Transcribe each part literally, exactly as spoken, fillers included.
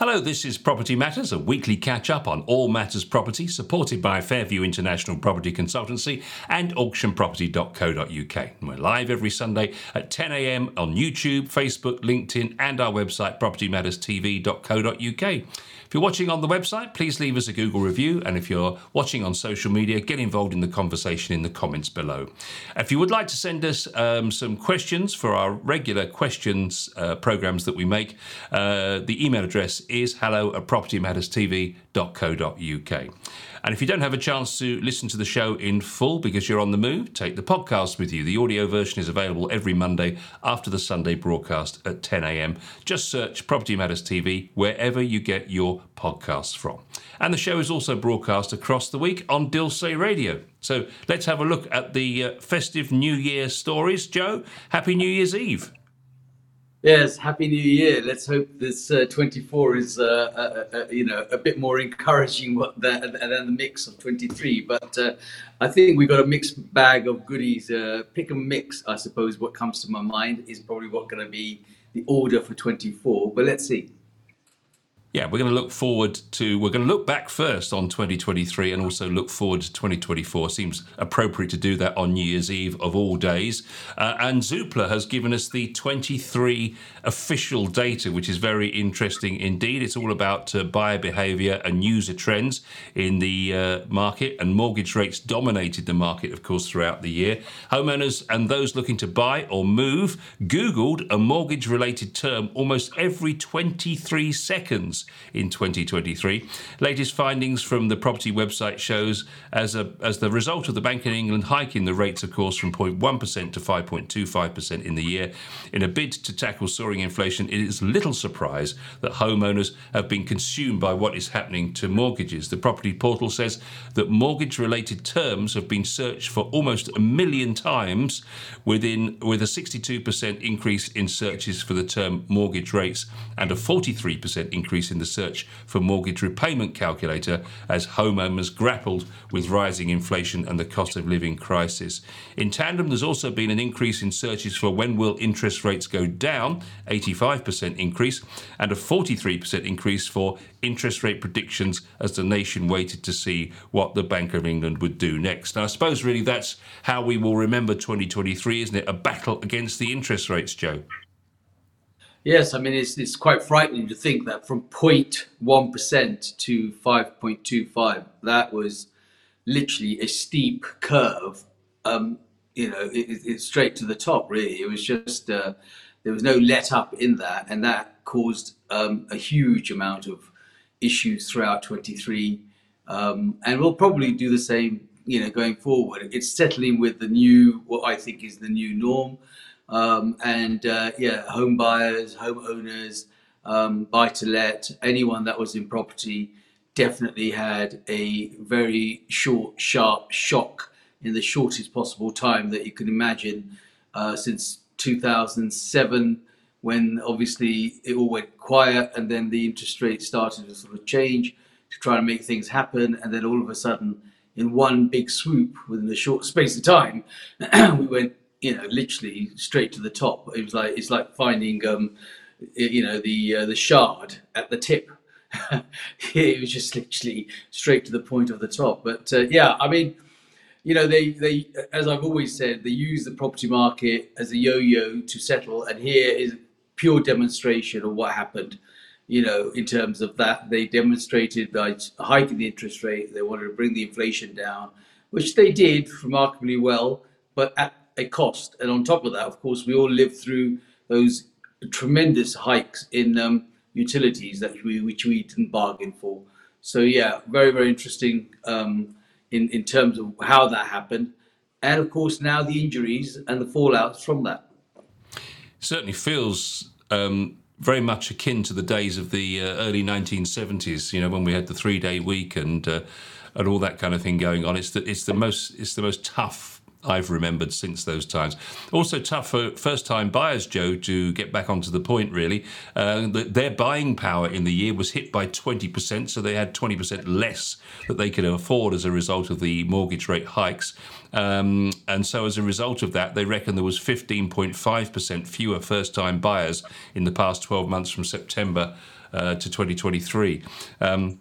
Hello, this is Property Matters, a weekly catch-up on all matters property, supported by Fairview International Property Consultancy and auction property dot co dot U K. We're live every Sunday at ten a m on YouTube, Facebook, LinkedIn, and our website, property matters T V dot co dot U K. If you're watching on the website, please leave us a Google review, and if you're watching on social media, get involved in the conversation in the comments below. If you would like to send us um, some questions for our regular questions uh, programs that we make, uh, the email address is hello at property matters T V dot co dot U K. And if you don't have a chance to listen to the show in full because you're on the move, take the podcast with you. The audio version is available every Monday after the Sunday broadcast at ten a m. Just search Property Matters T V wherever you get your podcasts from. And the show is also broadcast across the week on Dilsey Radio. So let's have a look at the uh, festive New Year stories. Joe, happy New Year's Eve. Yes, happy New Year. Let's hope this uh, twenty-four is, uh, uh, uh, you know, a bit more encouraging than, than the mix of twenty-three. But uh, I think we've got a mixed bag of goodies. Uh, pick and mix, I suppose. What comes to my mind is probably what going to be the order for twenty-four. But let's see. Yeah, we're going to look forward to, we're going to look back first on twenty twenty-three and also look forward to twenty twenty-four. Seems appropriate to do that on New Year's Eve of all days. Uh, and Zoopla has given us the twenty-three official data, which is very interesting indeed. It's all about uh, buyer behaviour and user trends in the uh, market, and mortgage rates dominated the market, of course, throughout the year. Homeowners and those looking to buy or move Googled a mortgage-related term almost every twenty-three seconds. In twenty twenty-three. Latest findings from the property website shows as a as the result of the Bank of England hiking the rates, of course, from zero point one percent to five point two five percent in the year. In a bid to tackle soaring inflation, it is little surprise that homeowners have been consumed by what is happening to mortgages. The property portal says that mortgage-related terms have been searched for almost a million times within with a sixty-two percent increase in searches for the term mortgage rates and a forty-three percent increase in the search for mortgage repayment calculator as homeowners grappled with rising inflation and the cost of living crisis. In tandem, there's also been an increase in searches for when will interest rates go down, eighty-five percent increase, and a forty-three percent increase for interest rate predictions as the nation waited to see what the Bank of England would do next. Now, I suppose really that's how we will remember twenty twenty-three, isn't it? A battle against the interest rates, Joe. Yes, I mean, it's it's quite frightening to think that from zero point one percent to five point two five, that was literally a steep curve, um, you know, it's it, it straight to the top, really. It was just, uh, there was no let up in that, and that caused um, a huge amount of issues throughout twenty-three, um, and we'll probably do the same, you know, going forward. It's settling with the new, what I think is the new norm. Um, and uh, yeah, home buyers, homeowners, um, buy-to-let, anyone that was in property definitely had a very short, sharp shock in the shortest possible time that you can imagine uh, since two thousand seven, when obviously it all went quiet and then the interest rate started to sort of change to try and make things happen. And then all of a sudden, in one big swoop, within a short space of time, we went, you know, literally straight to the top. It was like, it's like finding, um, you know, the uh, the shard at the tip. It was just literally straight to the point of the top. But uh, yeah, I mean, you know, they, they, as I've always said, they use the property market as a yo-yo to settle. And here is a pure demonstration of what happened, you know, in terms of that. They demonstrated by hiking the interest rate. They wanted to bring the inflation down, which they did remarkably well, but at a cost. And on top of that, of course, we all lived through those tremendous hikes in um, utilities that we which we didn't bargain for. So yeah, very very interesting um, in in terms of how that happened, and of course now the injuries and the fallouts from that. Certainly feels um, very much akin to the days of the uh, early nineteen seventies. You know, when we had the three-day week and uh, and all that kind of thing going on. It's the it's the most it's the most tough I've remembered since those times. Also tough for first-time buyers, Joe, to get back onto the point, really. Uh, their buying power in the year was hit by twenty percent, so they had twenty percent less that they could afford as a result of the mortgage rate hikes. Um, and so as a result of that, they reckon there was fifteen point five percent fewer first-time buyers in the past twelve months from September uh, to twenty twenty-three. Um,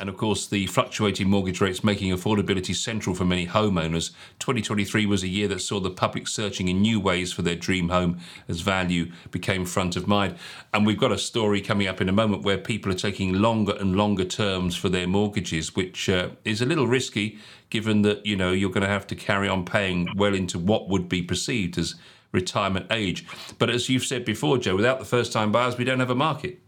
And of course, the fluctuating mortgage rates making affordability central for many homeowners. twenty twenty-three was a year that saw the public searching in new ways for their dream home as value became front of mind. And we've got a story coming up in a moment where people are taking longer and longer terms for their mortgages, which uh, is a little risky, given that, you know, you're going to have to carry on paying well into what would be perceived as retirement age. But as you've said before, Joe, without the first-time buyers, we don't have a market.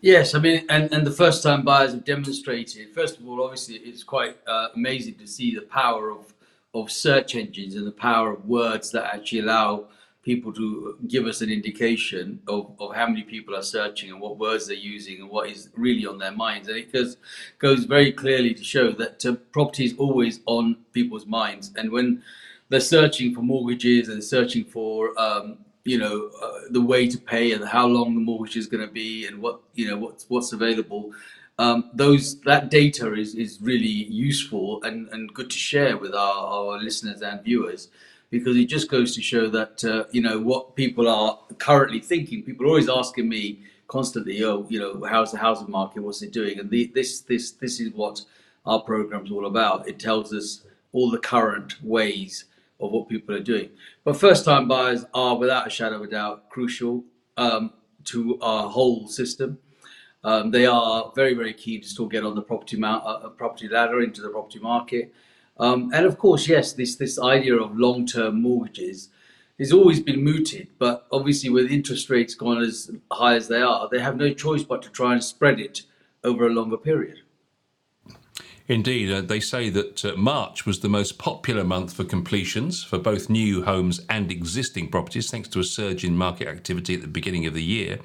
Yes, I mean, and, and the first-time buyers have demonstrated, first of all, obviously, it's quite uh, amazing to see the power of, of search engines and the power of words that actually allow people to give us an indication of, of how many people are searching and what words they're using and what is really on their minds. And it goes, goes very clearly to show that uh, property is always on people's minds. And when they're searching for mortgages and searching for um you know, uh, the way to pay and how long the mortgage is going to be and what, you know, what's, what's available. Um, those, that data is, is really useful and, and good to share with our, our listeners and viewers, because it just goes to show that, uh, you know, what people are currently thinking. People are always asking me constantly, oh, you know, how's the housing market? What's it doing? And the, this, this, this is what our program's all about. It tells us all the current ways of what people are doing. But first-time buyers are, without a shadow of a doubt, crucial um, to our whole system. Um, they are very, very keen to still get on the property mount, uh, property ladder into the property market. Um, and of course, yes, this, this idea of long-term mortgages has always been mooted, but obviously with interest rates gone as high as they are, they have no choice but to try and spread it over a longer period. Indeed, uh, they say that uh, March was the most popular month for completions for both new homes and existing properties, thanks to a surge in market activity at the beginning of the year.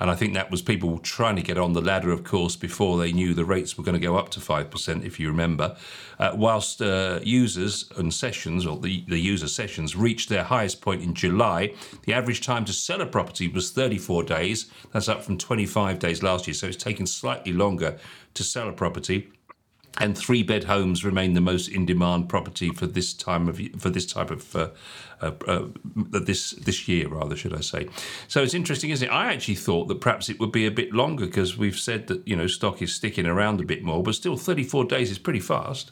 And I think that was people trying to get on the ladder, of course, before they knew the rates were going to go up to five percent, if you remember, uh, whilst uh, users and sessions, or the, the user sessions, reached their highest point in July. The average time to sell a property was thirty-four days. That's up from twenty-five days last year, so it's taken slightly longer to sell a property. And three-bed homes remain the most in-demand property for this time of for this type of uh, uh, uh, this this year, rather, should I say? So it's interesting, isn't it? I actually thought that perhaps it would be a bit longer, because we've said that, you know, stock is sticking around a bit more, but still, thirty-four days is pretty fast.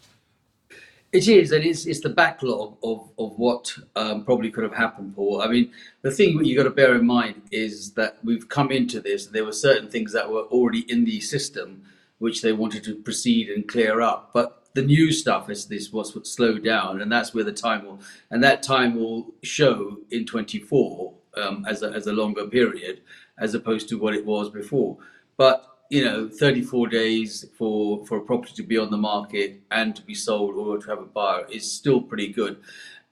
It is, and it's it's the backlog of of what um, probably could have happened, Paul. I mean, the thing that you got to bear in mind is that we've come into this. There were certain things that were already in the system, which they wanted to proceed and clear up. But the new stuff is this was what slowed down, and that's where the time will, and that time will show in twenty-four um, as a, as a longer period, as opposed to what it was before. But, you know, thirty-four days for, for a property to be on the market and to be sold or to have a buyer is still pretty good.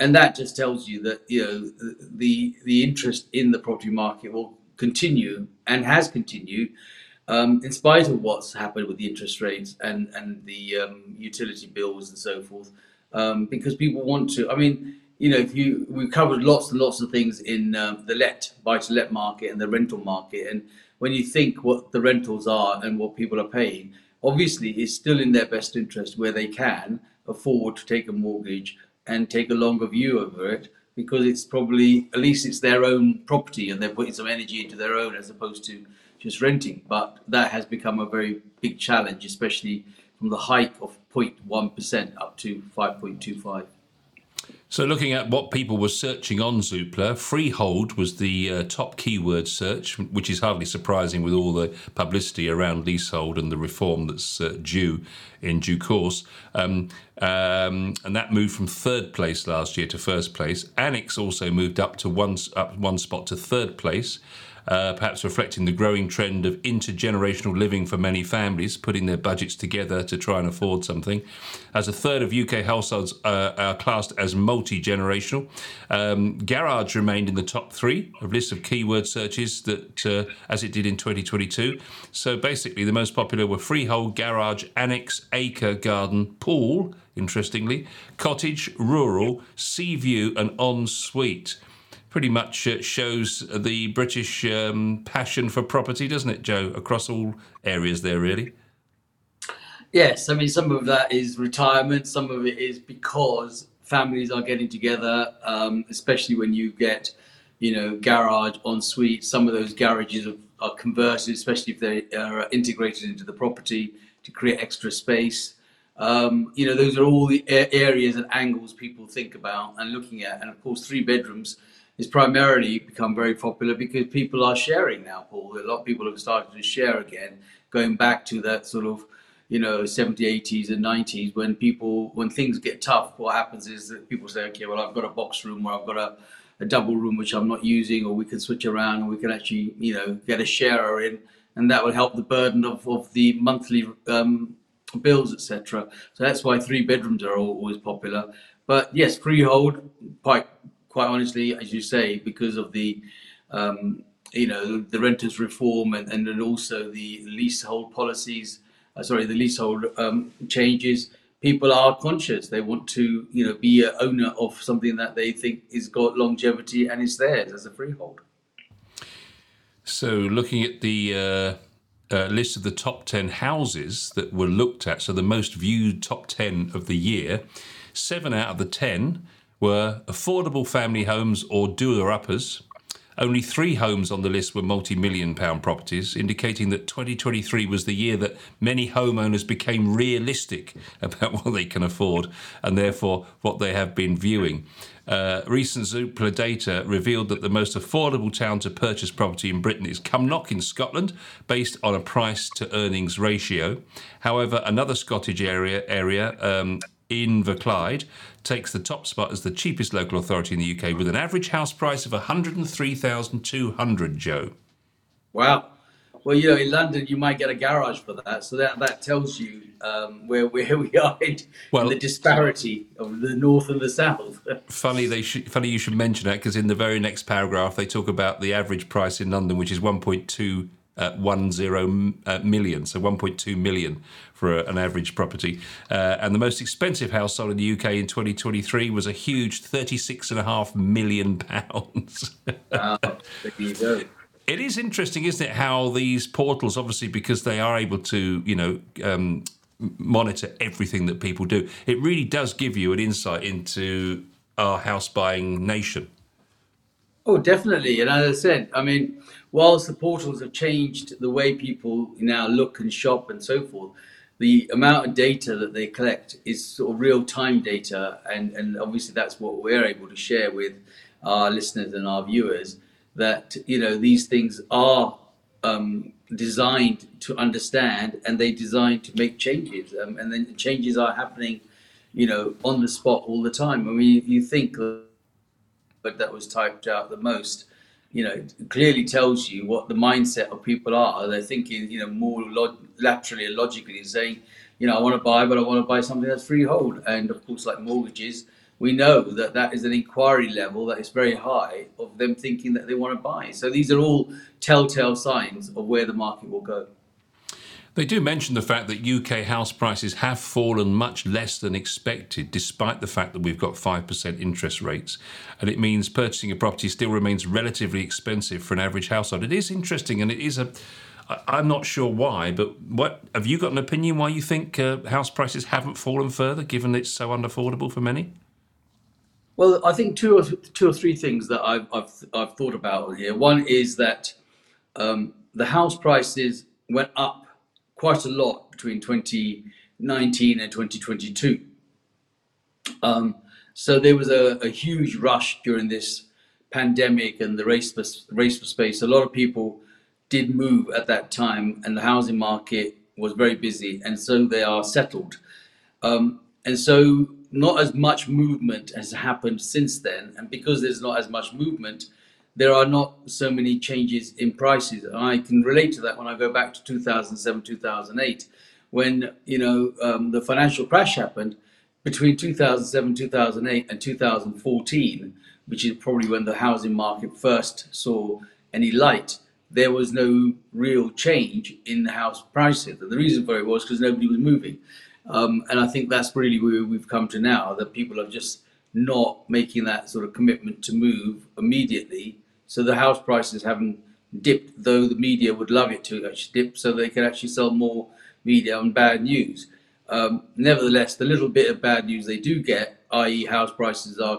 And that just tells you that, you know, the, the interest in the property market will continue and has continued, Um, in spite of what's happened with the interest rates and, and the um, utility bills and so forth, um, because people want to, I mean, you know, if you, we've covered lots and lots of things in um, the let, buy-to-let market and the rental market. And when you think what the rentals are and what people are paying, obviously it's still in their best interest where they can afford to take a mortgage and take a longer view over it, because it's probably, at least it's their own property and they're putting some energy into their own as opposed to just renting. But that has become a very big challenge, especially from the hike of zero point one percent up to five point two five. So looking at what people were searching on Zoopla, freehold was the uh, top keyword search, which is hardly surprising with all the publicity around leasehold and the reform that's uh, due in due course. Um, um, and that moved from third place last year to first place. Annex also moved up to one, up one spot to third place. Uh, perhaps reflecting the growing trend of intergenerational living for many families, putting their budgets together to try and afford something. As a third of U K households uh, are classed as multi-generational, um, garage remained in the top three of lists of keyword searches that, uh, as it did in twenty twenty-two. So basically the most popular were freehold, garage, annex, acre, garden, pool, interestingly, cottage, rural, sea view and ensuite. Pretty much shows the British um, passion for property, doesn't it, Joe, across all areas there, really? Yes, I mean, some of that is retirement. Some of it is because families are getting together, um, especially when you get, you know, garage, ensuite. Some of those garages have are converted, especially if they are integrated into the property, to create extra space. Um, you know, those are all the areas and angles people think about and looking at. And of course, three bedrooms has primarily become very popular because people are sharing now, Paul. A lot of people have started to share again, going back to that sort of, you know, seventies, eighties and nineties when people, when things get tough, what happens is that people say, okay, well, I've got a box room or I've got a, a double room which I'm not using, or we can switch around and we can actually, you know, get a sharer in, and that would help the burden of, of the monthly um, bills, et cetera. So that's why three bedrooms are always popular. But yes, freehold, quite, quite honestly, as you say, because of the, um, you know, the renters reform and, and then also the leasehold policies, Uh, sorry, the leasehold um, changes, people are conscious. They want to, you know, be an owner of something that they think is got longevity and is theirs as a freehold. So looking at the uh, uh, list of the top ten houses that were looked at, so the most viewed top ten of the year, seven out of the ten were affordable family homes or doer-uppers. Only three homes on the list were multi-million pound properties, indicating that twenty twenty-three was the year that many homeowners became realistic about what they can afford and therefore what they have been viewing. Uh, recent Zoopla data revealed that the most affordable town to purchase property in Britain is Cumnock in Scotland, based on a price-to-earnings ratio. However, another Scottish area, area um, Inverclyde, takes the top spot as the cheapest local authority in the U K, with an average house price of one hundred three thousand two hundred, Joe. Wow. Well, you know, in London, you might get a garage for that. So that, that tells you um, where, where we are in, well, in the disparity of the north and the south. funny, they sh- funny you should mention that, because in the very next paragraph, they talk about the average price in London, which is one point two Uh, one zero uh, million, so one point two million for a, an average property. Uh, and the most expensive house sold in the U K in twenty twenty-three was a huge thirty-six and a half million pounds. Wow, you go. It is interesting, isn't it, how these portals, obviously, because they are able to, you know, um, monitor everything that people do. It really does give you an insight into our house buying nation. Oh, definitely. And as I said, I mean, whilst the portals have changed the way people now look and shop and so forth, the amount of data that they collect is sort of real-time data. And, and obviously that's what we're able to share with our listeners and our viewers, that, you know, these things are um, designed to understand, and they're designed to make changes. Um, and then the changes are happening, you know, on the spot all the time. I mean, you think but that was typed out the most, you know, it clearly tells you what the mindset of people are. They're thinking, you know, more log- laterally and logically, saying, you know, I want to buy, but I want to buy something that's freehold. And of course, like mortgages, we know that that is an inquiry level that is very high of them thinking that they want to buy. So these are all telltale signs of where the market will go. They do mention the fact that U K house prices have fallen much less than expected, despite the fact that we've got five percent interest rates. And it means purchasing a property still remains relatively expensive for an average household. It is interesting, and it is a, I'm not sure why, but what have you got an opinion why you think uh, house prices haven't fallen further, given it's so unaffordable for many? Well, I think two or, th- two or three things that I've, I've, I've thought about here. One is that um, the house prices went up quite a lot between twenty nineteen and twenty twenty-two. Um, so there was a, a huge rush during this pandemic and the race for, race for space. A lot of people did move at that time, and the housing market was very busy, and so they are settled. Um, and so not as much movement has happened since then. And because there's not as much movement, there are not so many changes in prices. And I can relate to that when I go back to two thousand seven, two thousand eight, when, you know, um, the financial crash happened between two thousand seven, two thousand eight and two thousand fourteen, which is probably when the housing market first saw any light. There was no real change in the house prices. And the reason for it was because nobody was moving. Um, and I think that's really where we've come to now, that people are just not making that sort of commitment to move immediately. So the house prices haven't dipped, though the media would love it to actually dip so they could actually sell more media on bad news. Um, nevertheless, the little bit of bad news they do get, that is house prices are,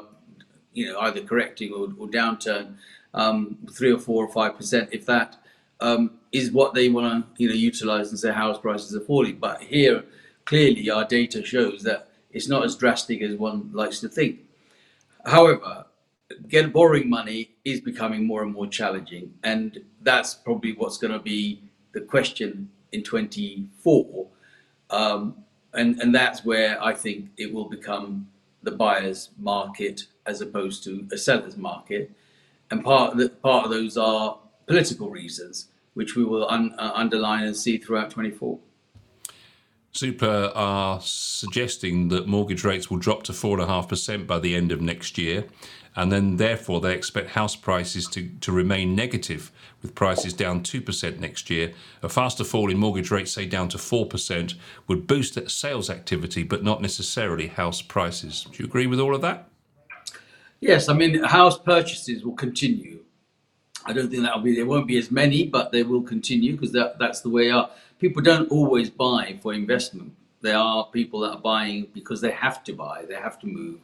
you know, either correcting or, or downturn um, three or four or five percent, if that, um, is what they want to, you know, utilize and say house prices are falling. But here, clearly, our data shows that it's not as drastic as one likes to think. However, get borrowing money is becoming more and more challenging, and that's probably what's going to be the question in twenty-four, um, and and that's where I think it will become the buyer's market as opposed to a seller's market. And part of the, part of those are political reasons, which we will un, uh, underline and see throughout twenty-four. Zoopla are suggesting that mortgage rates will drop to four point five percent by the end of next year, and then therefore they expect house prices to, to remain negative, with prices down two percent next year. A faster fall in mortgage rates, say down to four percent, would boost sales activity but not necessarily house prices. Do you agree with all of that? Yes, I mean, house purchases will continue. I don't think that'll be, there won't be as many, but they will continue because that, that's the way they are. People don't always buy for investment. There are people that are buying because they have to buy, they have to move,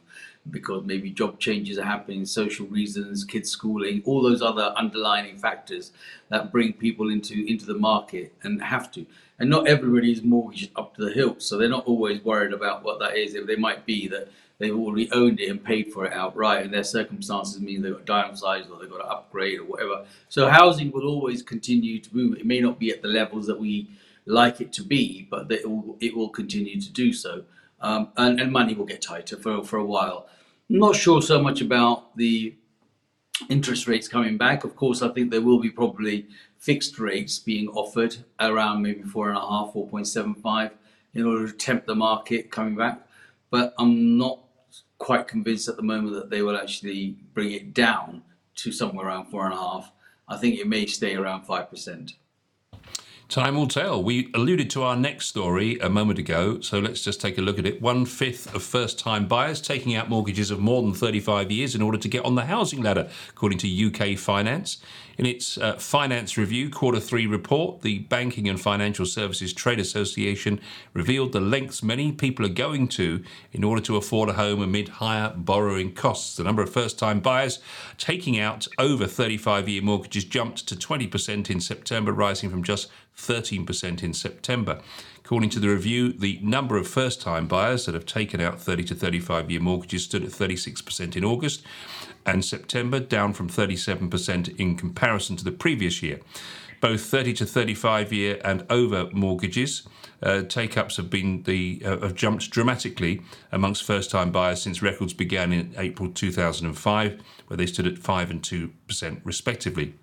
because maybe job changes are happening, social reasons, kids schooling, all those other underlying factors that bring people into, into the market and have to. And not everybody is mortgaged up to the hilt, so they're not always worried about what that is. They might be that they've already owned it and paid for it outright, and their circumstances mean they've got to downsize or they've got to upgrade or whatever. So housing will always continue to move. It may not be at the levels that we like it to be, but it will, it will continue to do so. Um, and, and money will get tighter for, for a while. I'm not sure so much about the interest rates coming back. Of course, I think there will be probably fixed rates being offered around maybe four and a half, four point seven five, in order to tempt the market coming back. But I'm not quite convinced at the moment that they will actually bring it down to somewhere around four and a half. I think it may stay around five percent. Time will tell. We alluded to our next story a moment ago, so let's just take a look at it. One-fifth of first-time buyers taking out mortgages of more than thirty-five years in order to get on the housing ladder, according to U K Finance. In its uh, Finance Review Quarter three report, the Banking and Financial Services Trade Association revealed the lengths many people are going to in order to afford a home amid higher borrowing costs. The number of first-time buyers taking out over thirty-five-year mortgages jumped to twenty percent in September, rising from just thirteen percent in September. According to the review, the number of first-time buyers that have taken out thirty to thirty-five-year mortgages stood at thirty-six percent in August and September, down from thirty-seven percent in comparison to the previous year. Both thirty to thirty-five-year and over mortgages uh, take-ups have been the uh, have jumped dramatically amongst first-time buyers since records began in April two thousand five, where they stood at five and two percent respectively.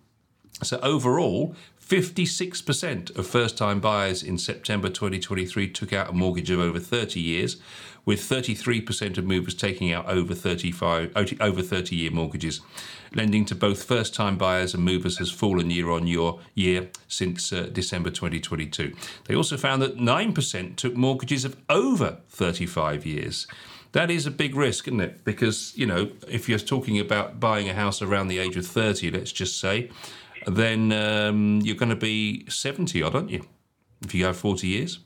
So overall, fifty-six percent of first-time buyers in September twenty twenty-three took out a mortgage of over thirty years, with thirty-three percent of movers taking out over thirty-five over thirty-year mortgages. Lending to both first-time buyers and movers has fallen year on year, year since uh, December twenty twenty-two. They also found that nine percent took mortgages of over thirty-five years. That is a big risk, isn't it? Because, you know, if you're talking about buying a house around the age of thirty, let's just say, then um, you're going to be seventy-odd, aren't you, if you go forty years?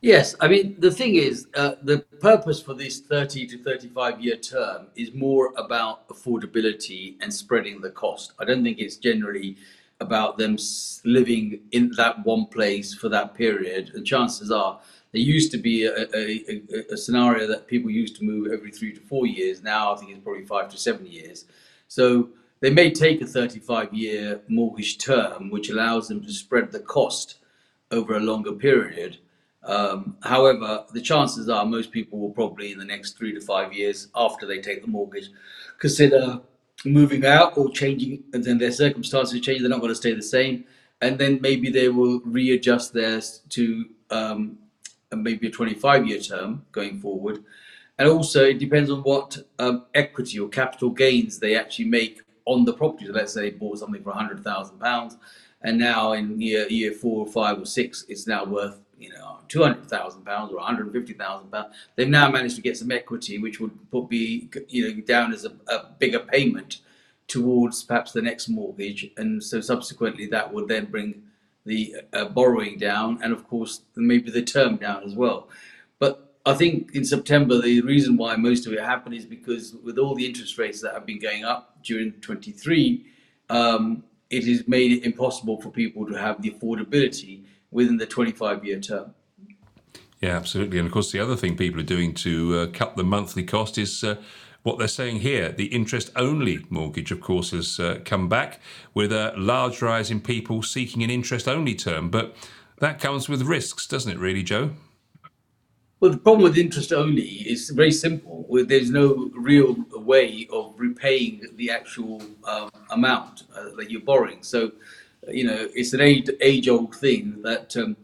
Yes. I mean, the thing is, uh, the purpose for this thirty to thirty-five-year term is more about affordability and spreading the cost. I don't think it's generally about them living in that one place for that period. And chances are, there used to be a, a, a, a scenario that people used to move every three to four years. Now I think it's probably five to seven years. So they may take a thirty-five-year mortgage term, which allows them to spread the cost over a longer period. Um, however, the chances are most people will probably, in the next three to five years after they take the mortgage, consider moving out or changing, and then their circumstances change. They're not going to stay the same, and then maybe they will readjust theirs to um, maybe a twenty-five-year term going forward. And also, it depends on what um, equity or capital gains they actually make on the property. So let's say they bought something for one hundred thousand pounds, and now in year year four or five or six, it's now worth, you know, two hundred thousand pounds or one hundred fifty thousand pounds. They've now managed to get some equity, which would be, you know, down as a, a bigger payment towards perhaps the next mortgage. And so subsequently, that would then bring the uh, borrowing down, and of course, maybe the term down as well. But I think in September, the reason why most of it happened is because with all the interest rates that have been going up during twenty-three, um, it has made it impossible for people to have the affordability within the twenty-five year term. Yeah, absolutely. And of course, the other thing people are doing to uh, cut the monthly cost is uh, what they're saying here. The interest-only mortgage, of course, has uh, come back with a large rise in people seeking an interest-only term. But that comes with risks, doesn't it, really, Joe? Well, the problem with interest-only is very simple. There's no real way of repaying the actual um, amount uh, that you're borrowing. So, you know, it's an age, age-old thing that um,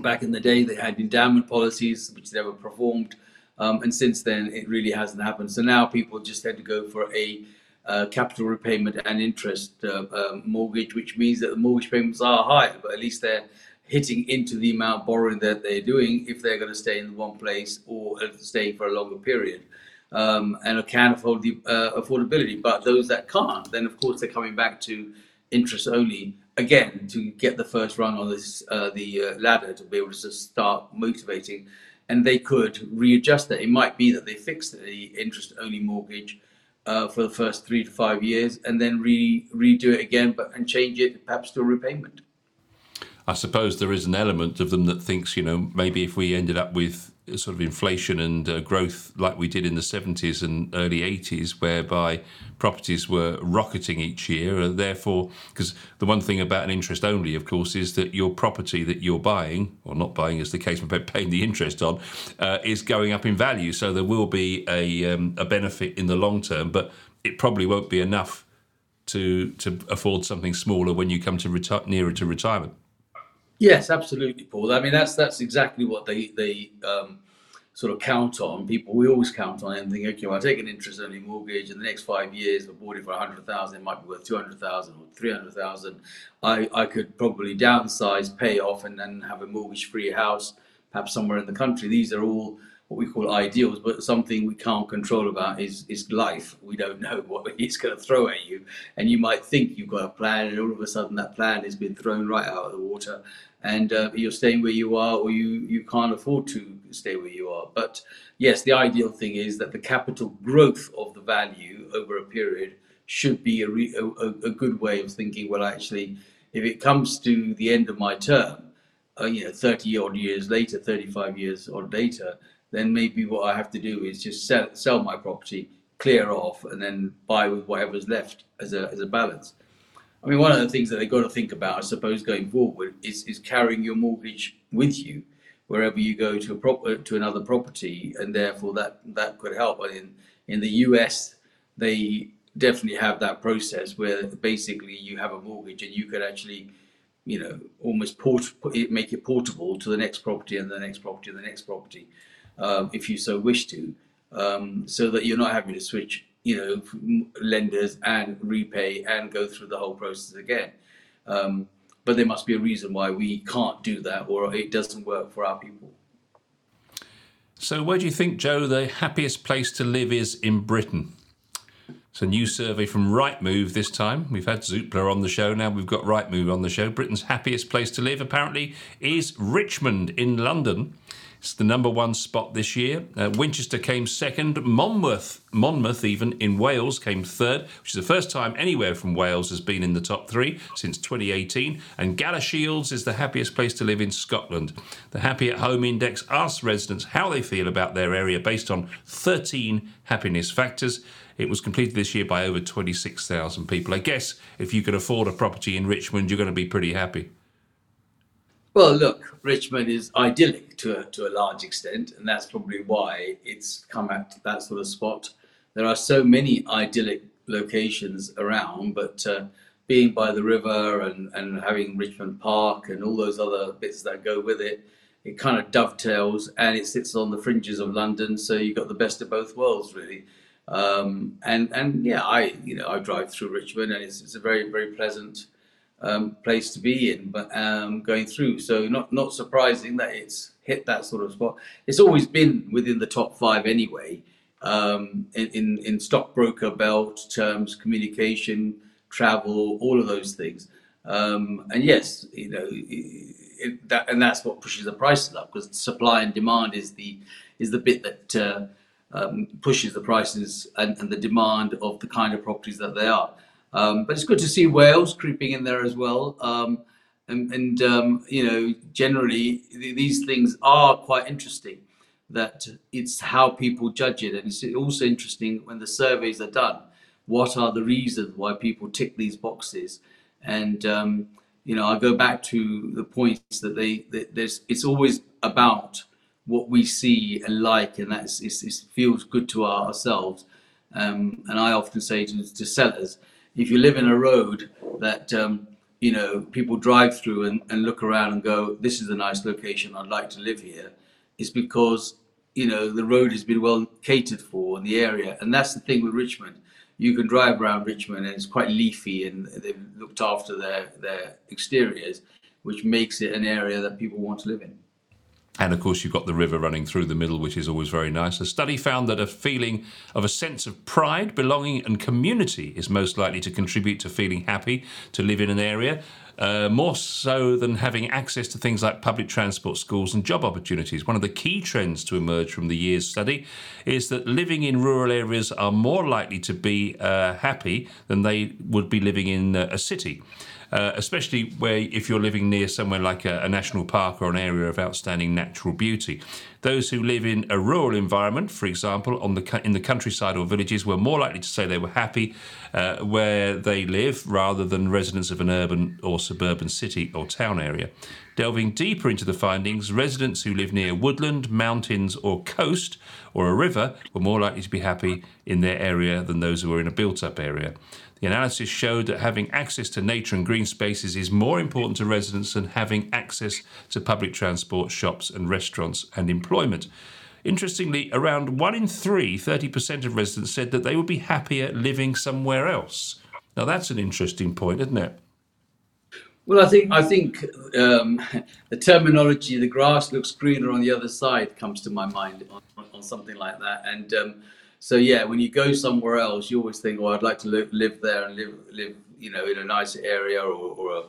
back in the day they had endowment policies which never performed. Um, and since then, it really hasn't happened. So now people just had to go for a uh, capital repayment and interest uh, uh, mortgage, which means that the mortgage payments are higher, but at least they're hitting into the amount borrowing that they're doing if they're going to stay in one place or stay for a longer period. Um, and can afford the uh, affordability. But those that can't, then of course they're coming back to interest only again to get the first run on this uh, the uh, ladder to be able to start motivating. And they could readjust that. It might be that they fix the interest-only mortgage uh, for the first three to five years and then re- redo it again but and change it perhaps to a repayment. I suppose there is an element of them that thinks, you know, maybe if we ended up with sort of inflation and uh, growth like we did in the seventies and early eighties, whereby properties were rocketing each year, and therefore, because the one thing about an interest only, of course, is that your property that you're buying, or not buying as the case, but paying the interest on, uh, is going up in value. So there will be a, um, a benefit in the long term, but it probably won't be enough to, to afford something smaller when you come to reti- nearer to retirement. Yes, absolutely, Paul. I mean, that's that's exactly what they they um, sort of count on. People, we always count on anything. Okay, well, I take an interest-only mortgage, in the next five years, I bought it for a hundred thousand. It might be worth two hundred thousand or three hundred thousand. I I could probably downsize, pay off, and then have a mortgage-free house, perhaps somewhere in the country. These are all what we call ideals, but something we can't control about is is life. We don't know what it's going to throw at you, and you might think you've got a plan, and all of a sudden that plan has been thrown right out of the water. And uh, you're staying where you are, or you, you can't afford to stay where you are. But yes, the ideal thing is that the capital growth of the value over a period should be a, re- a, a good way of thinking, well, actually, if it comes to the end of my term, uh, you know, thirty odd years later, thirty-five years odd later, then maybe what I have to do is just sell, sell my property, clear off, and then buy with whatever's left as a as a balance. I mean, one of the things that they've got to think about, I suppose, going forward is, is carrying your mortgage with you wherever you go to a prop- to another property, and therefore that, that could help. I mean, in the U S, they definitely have that process where basically you have a mortgage and you could actually, you know, almost port- make it portable to the next property and the next property and the next property, um, if you so wish to, um, so that you're not having to switch, you know, lenders and repay and go through the whole process again. Um, but there must be a reason why we can't do that, or it doesn't work for our people. So where do you think, Joe, the happiest place to live is in Britain? It's a new survey from Rightmove this time. We've had Zoopla on the show, now we've got Rightmove on the show. Britain's happiest place to live apparently is Richmond in London. It's the number one spot this year. Uh, Winchester came second. Monmouth, Monmouth even, in Wales came third, which is the first time anywhere from Wales has been in the top three since twenty eighteen. And Gallashiels is the happiest place to live in Scotland. The Happy at Home Index asks residents how they feel about their area based on thirteen happiness factors. It was completed this year by over twenty-six thousand people. I guess if you could afford a property in Richmond, you're going to be pretty happy. Well, look, Richmond is idyllic to a, to a large extent, and that's probably why it's come at that sort of spot. There are so many idyllic locations around, but uh, being by the river and, and having Richmond Park and all those other bits that go with it, it kind of dovetails, and it sits on the fringes of London, so you've got the best of both worlds, really. Um, and, and yeah, I you know I drive through Richmond, and it's, it's a very, very pleasant Um, place to be in, but um, going through. So not not surprising that it's hit that sort of spot. It's always been within the top five anyway, um, in, in, in stockbroker belt terms, communication, travel, all of those things. Um, and yes, you know, it, it, that, and that's what pushes the prices up, because supply and demand is the is the bit that uh, um, pushes the prices and, and the demand of the kind of properties that they are. Um, but it's good to see Wales creeping in there as well. Um, and, and um, you know, generally th these things are quite interesting, that it's how people judge it. And it's also interesting when the surveys are done, what are the reasons why people tick these boxes? And, um, you know, I go back to the points that they, that there's, it's always about what we see and like, and that it feels good to our, ourselves. Um, and I often say to, to sellers, if you live in a road that, um, you know, people drive through and, and look around and go, this is a nice location, I'd like to live here, it's because, you know, the road has been well catered for in the area. And that's the thing with Richmond. You can drive around Richmond and it's quite leafy, and they've looked after their, their exteriors, which makes it an area that people want to live in. And of course, you've got the river running through the middle, which is always very nice. A study found that a feeling of a sense of pride, belonging and community is most likely to contribute to feeling happy to live in an area, uh, more so than having access to things like public transport, schools and job opportunities. One of the key trends to emerge from the year's study is that living in rural areas are more likely to be uh, happy than they would be living in a city. Uh, especially where if you're living near somewhere like a, a national park or an area of outstanding natural beauty. Those who live in a rural environment, for example, on the in the countryside or villages, were more likely to say they were happy uh, where they live rather than residents of an urban or suburban city or town area. Delving deeper into the findings, residents who live near woodland, mountains or coast or a river were more likely to be happy in their area than those who were in a built-up area. The analysis showed that having access to nature and green spaces is more important to residents than having access to public transport, shops and restaurants and employment. Interestingly, around one in three, thirty percent of residents said that they would be happier living somewhere else. Now, that's an interesting point, isn't it? Well, I think, I think um, the terminology, the grass looks greener on the other side, comes to my mind on, on, on something like that. And um, so, yeah, when you go somewhere else, you always think, well, I'd like to live, live there and live, live, you know, in a nice area or, or a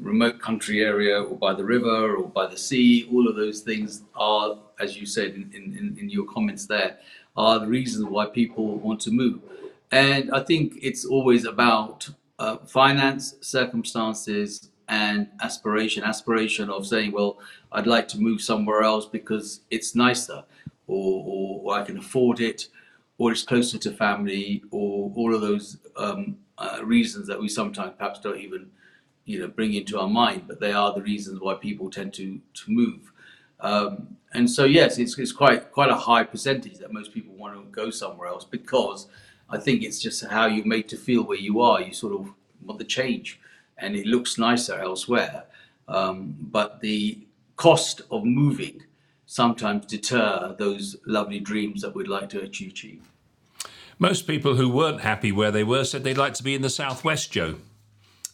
remote country area or by the river or by the sea. All of those things are, as you said in, in, in your comments there, are the reasons why people want to move. And I think it's always about uh, finance, circumstances and aspiration, aspiration of saying, well, I'd like to move somewhere else because it's nicer or, or I can afford it, or it's closer to family, or all of those um, uh, reasons that we sometimes perhaps don't even, you know, bring into our mind, but they are the reasons why people tend to to move. Um, and so, yes, it's, it's quite quite a high percentage that most people want to go somewhere else, because I think it's just how you're made to feel where you are. You sort of want the change, and it looks nicer elsewhere. Um, but the cost of moving sometimes deter those lovely dreams that we'd like to achieve. Most people who weren't happy where they were said they'd like to be in the southwest, Joe.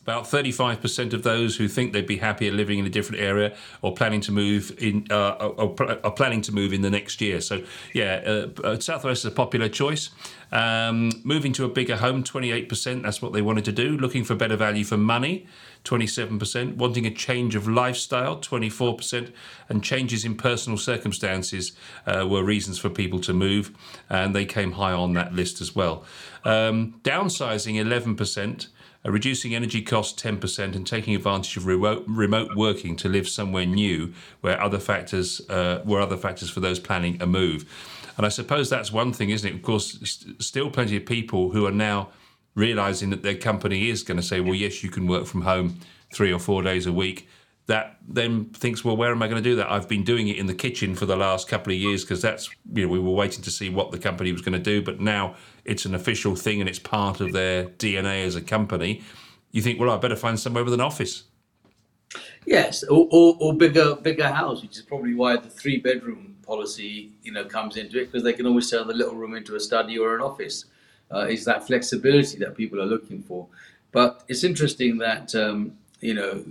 About thirty-five percent of those who think they'd be happier living in a different area or planning to move in uh, are, are planning to move in the next year. So, yeah, uh, southwest is a popular choice. Um, moving to a bigger home, twenty-eight percent, that's what they wanted to do. Looking for better value for money, twenty-seven percent. Wanting a change of lifestyle, twenty-four percent. And changes in personal circumstances uh, were reasons for people to move, and they came high on that list as well. Um, downsizing, eleven percent. Uh, reducing energy costs ten percent, and taking advantage of remote, remote working to live somewhere new where other factors uh, were other factors for those planning a move. And I suppose that's one thing, isn't it? Of course, st still plenty of people who are now realising that their company is going to say, well, yes, you can work from home three or four days a week. That then thinks, well, where am I going to do that? I've been doing it in the kitchen for the last couple of years because that's, you know, we were waiting to see what the company was going to do, but now it's an official thing and it's part of their D N A as a company. You think, well, I better find somewhere with an office. Yes, or, or, or bigger, bigger house, which is probably why the three bedroom policy, you know, comes into it, because they can always turn the little room into a study or an office. Uh, it's that flexibility that people are looking for. But it's interesting that, um, you know,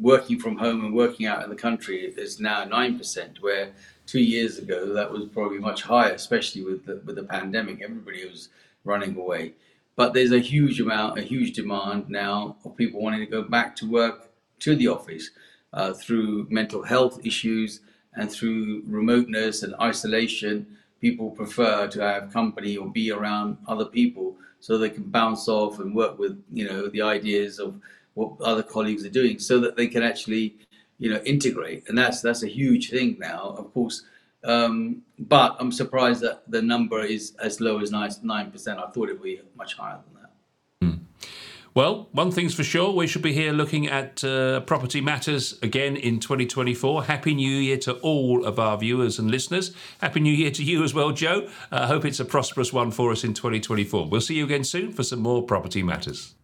working from home and working out in the country is now nine percent, where two years ago that was probably much higher, especially with the, with the pandemic. Everybody was running away. But there's a huge amount, a huge demand now of people wanting to go back to work, to the office, uh, through mental health issues and through remoteness and isolation. people prefer to have company or be around other people so they can bounce off and work with, you know, the ideas of what other colleagues are doing so that they can actually, you know, integrate. And that's that's a huge thing now, of course. Um, but I'm surprised that the number is as low as nine percent. I thought it would be much higher than that. Mm. Well, one thing's for sure, we should be here looking at uh, Property Matters again in twenty twenty-four. Happy New Year to all of our viewers and listeners. Happy New Year to you as well, Joe. I uh, hope it's a prosperous one for us in twenty twenty-four. We'll see you again soon for some more Property Matters.